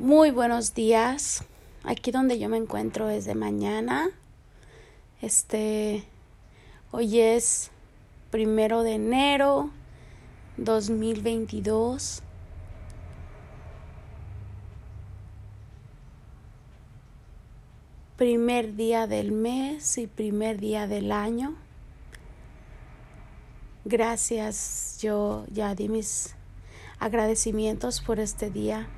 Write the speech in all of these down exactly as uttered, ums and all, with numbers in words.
Muy buenos días. Aquí donde yo me encuentro es de mañana. Este, hoy es primero de enero dos mil veintidós. Primer día del mes y primer día del año. Gracias, yo ya di mis agradecimientos por este día.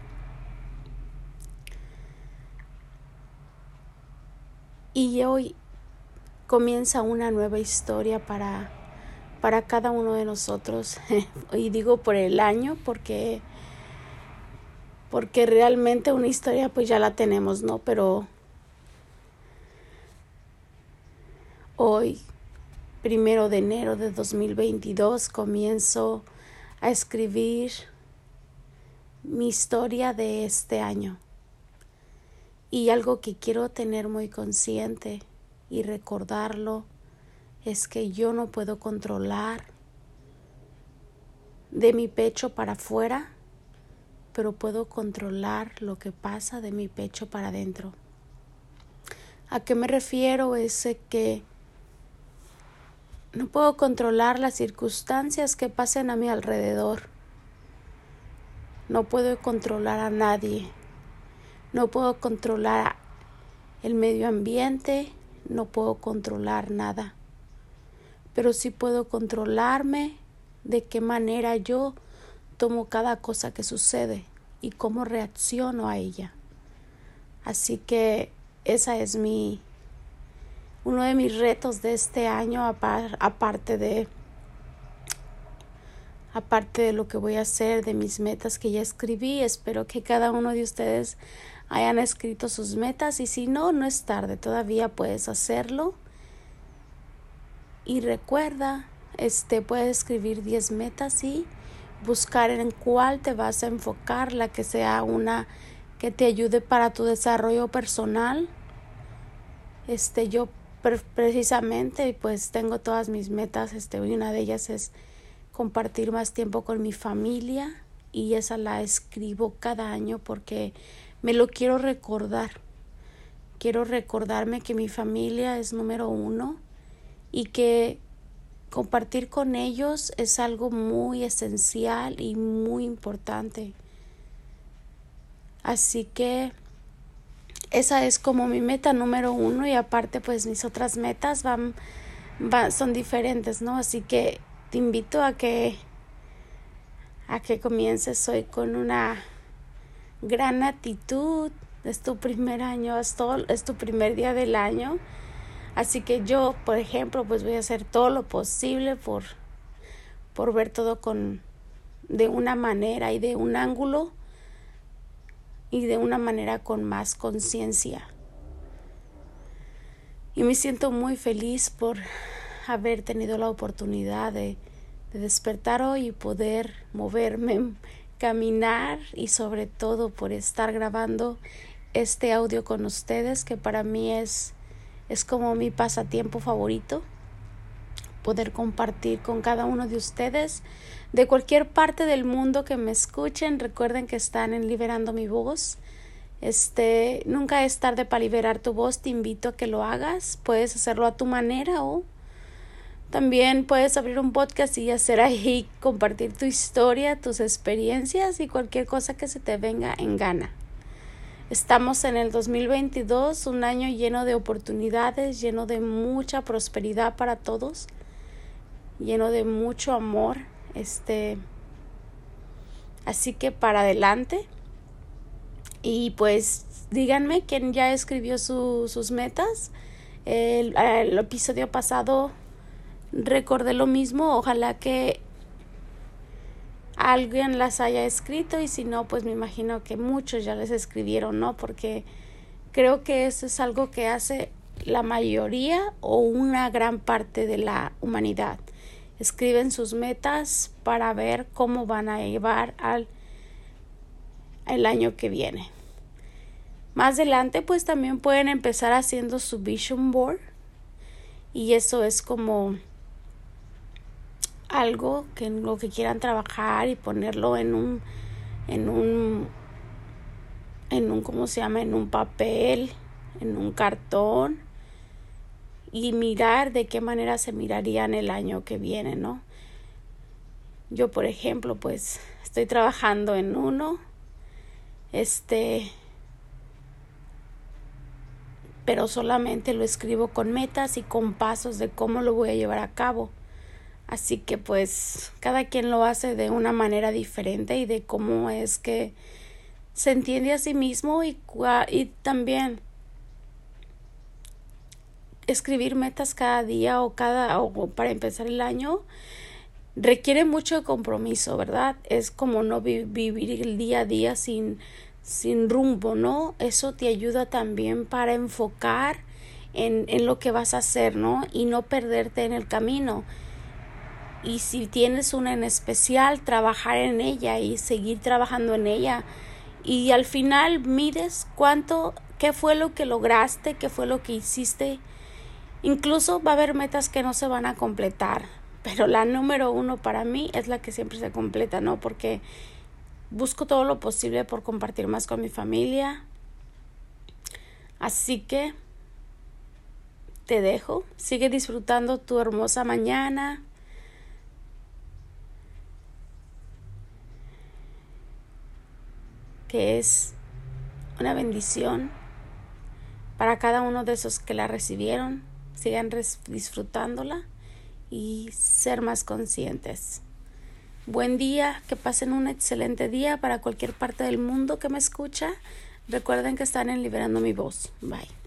Y hoy comienza una nueva historia para, para cada uno de nosotros. Y digo por el año porque, porque realmente una historia pues ya la tenemos, ¿no? Pero hoy, primero de enero de dos mil veintidós, comienzo a escribir mi historia de este año. Y algo que quiero tener muy consciente y recordarlo es que yo no puedo controlar de mi pecho para afuera, pero puedo controlar lo que pasa de mi pecho para adentro. ¿A qué me refiero? Es que no puedo controlar las circunstancias que pasen a mi alrededor. No puedo controlar a nadie. No puedo controlar el medio ambiente, no puedo controlar nada. Pero sí puedo controlarme de qué manera yo tomo cada cosa que sucede y cómo reacciono a ella. Así que esa es mi uno de mis retos de este año, aparte de aparte de lo que voy a hacer, de mis metas que ya escribí. Espero que cada uno de ustedes hayan escrito sus metas, y si no, no es tarde, todavía puedes hacerlo. Y recuerda, este, puedes escribir diez metas y buscar en cuál te vas a enfocar, la que sea una que te ayude para tu desarrollo personal. Este, yo pre- precisamente pues tengo todas mis metas, este, y una de ellas es compartir más tiempo con mi familia, y esa la escribo cada año porque me lo quiero recordar. Quiero recordarme que mi familia es número uno y que compartir con ellos es algo muy esencial y muy importante. Así que esa es como mi meta número uno, y aparte pues mis otras metas van, van son diferentes, ¿no? Así que te invito a que, a que comiences hoy con una gran actitud. Es tu primer año, es, todo, es tu primer día del año. Así que yo, por ejemplo, pues voy a hacer todo lo posible por, por ver todo con, de una manera y de un ángulo y de una manera con más conciencia. Y me siento muy feliz por haber tenido la oportunidad de, de despertar hoy y poder moverme, caminar, y sobre todo por estar grabando este audio con ustedes, que para mí es, es como mi pasatiempo favorito, poder compartir con cada uno de ustedes de cualquier parte del mundo que me escuchen. Recuerden que están en Liberando Mi Voz. Este, nunca es tarde para liberar tu voz. Te invito a que lo hagas. Puedes hacerlo a tu manera, o también puedes abrir un podcast y hacer ahí, compartir tu historia, tus experiencias y cualquier cosa que se te venga en gana. Estamos en el dos mil veintidós, un año lleno de oportunidades, lleno de mucha prosperidad para todos, lleno de mucho amor. Este, así que para adelante. Y pues díganme quién ya escribió su, sus metas. El, el episodio pasado recordé lo mismo. Ojalá que alguien las haya escrito, y si no, pues me imagino que muchos ya les escribieron, ¿no? Porque creo que eso es algo que hace la mayoría o una gran parte de la humanidad. Escriben sus metas para ver cómo van a llevar al el año que viene. Más adelante pues también pueden empezar haciendo su vision board, y eso es como algo que lo que quieran trabajar y ponerlo en un en un un, ¿cómo se llama?, en un papel, en un cartón, y mirar de qué manera se mirarían el año que viene, ¿no? Yo, por ejemplo, pues estoy trabajando en uno, este, pero solamente lo escribo con metas y con pasos de cómo lo voy a llevar a cabo. Así que pues cada quien lo hace de una manera diferente y de cómo es que se entiende a sí mismo, y, y también escribir metas cada día o cada o para empezar el año requiere mucho compromiso, ¿verdad? Es como no vi, vivir el día a día sin, sin rumbo, ¿no? Eso te ayuda también para enfocar en, en lo que vas a hacer, ¿no? Y no perderte en el camino. Y si tienes una en especial, trabajar en ella y seguir trabajando en ella. Y al final mides cuánto, qué fue lo que lograste, qué fue lo que hiciste. Incluso va a haber metas que no se van a completar, pero la número uno para mí es la que siempre se completa, ¿no? Porque busco todo lo posible por compartir más con mi familia. Así que te dejo. Sigue disfrutando tu hermosa mañana. Que es una bendición para cada uno de esos que la recibieron. Sigan res- disfrutándola y ser más conscientes. Buen día, que pasen un excelente día para cualquier parte del mundo que me escucha. Recuerden que están en Liberando Mi Voz. Bye.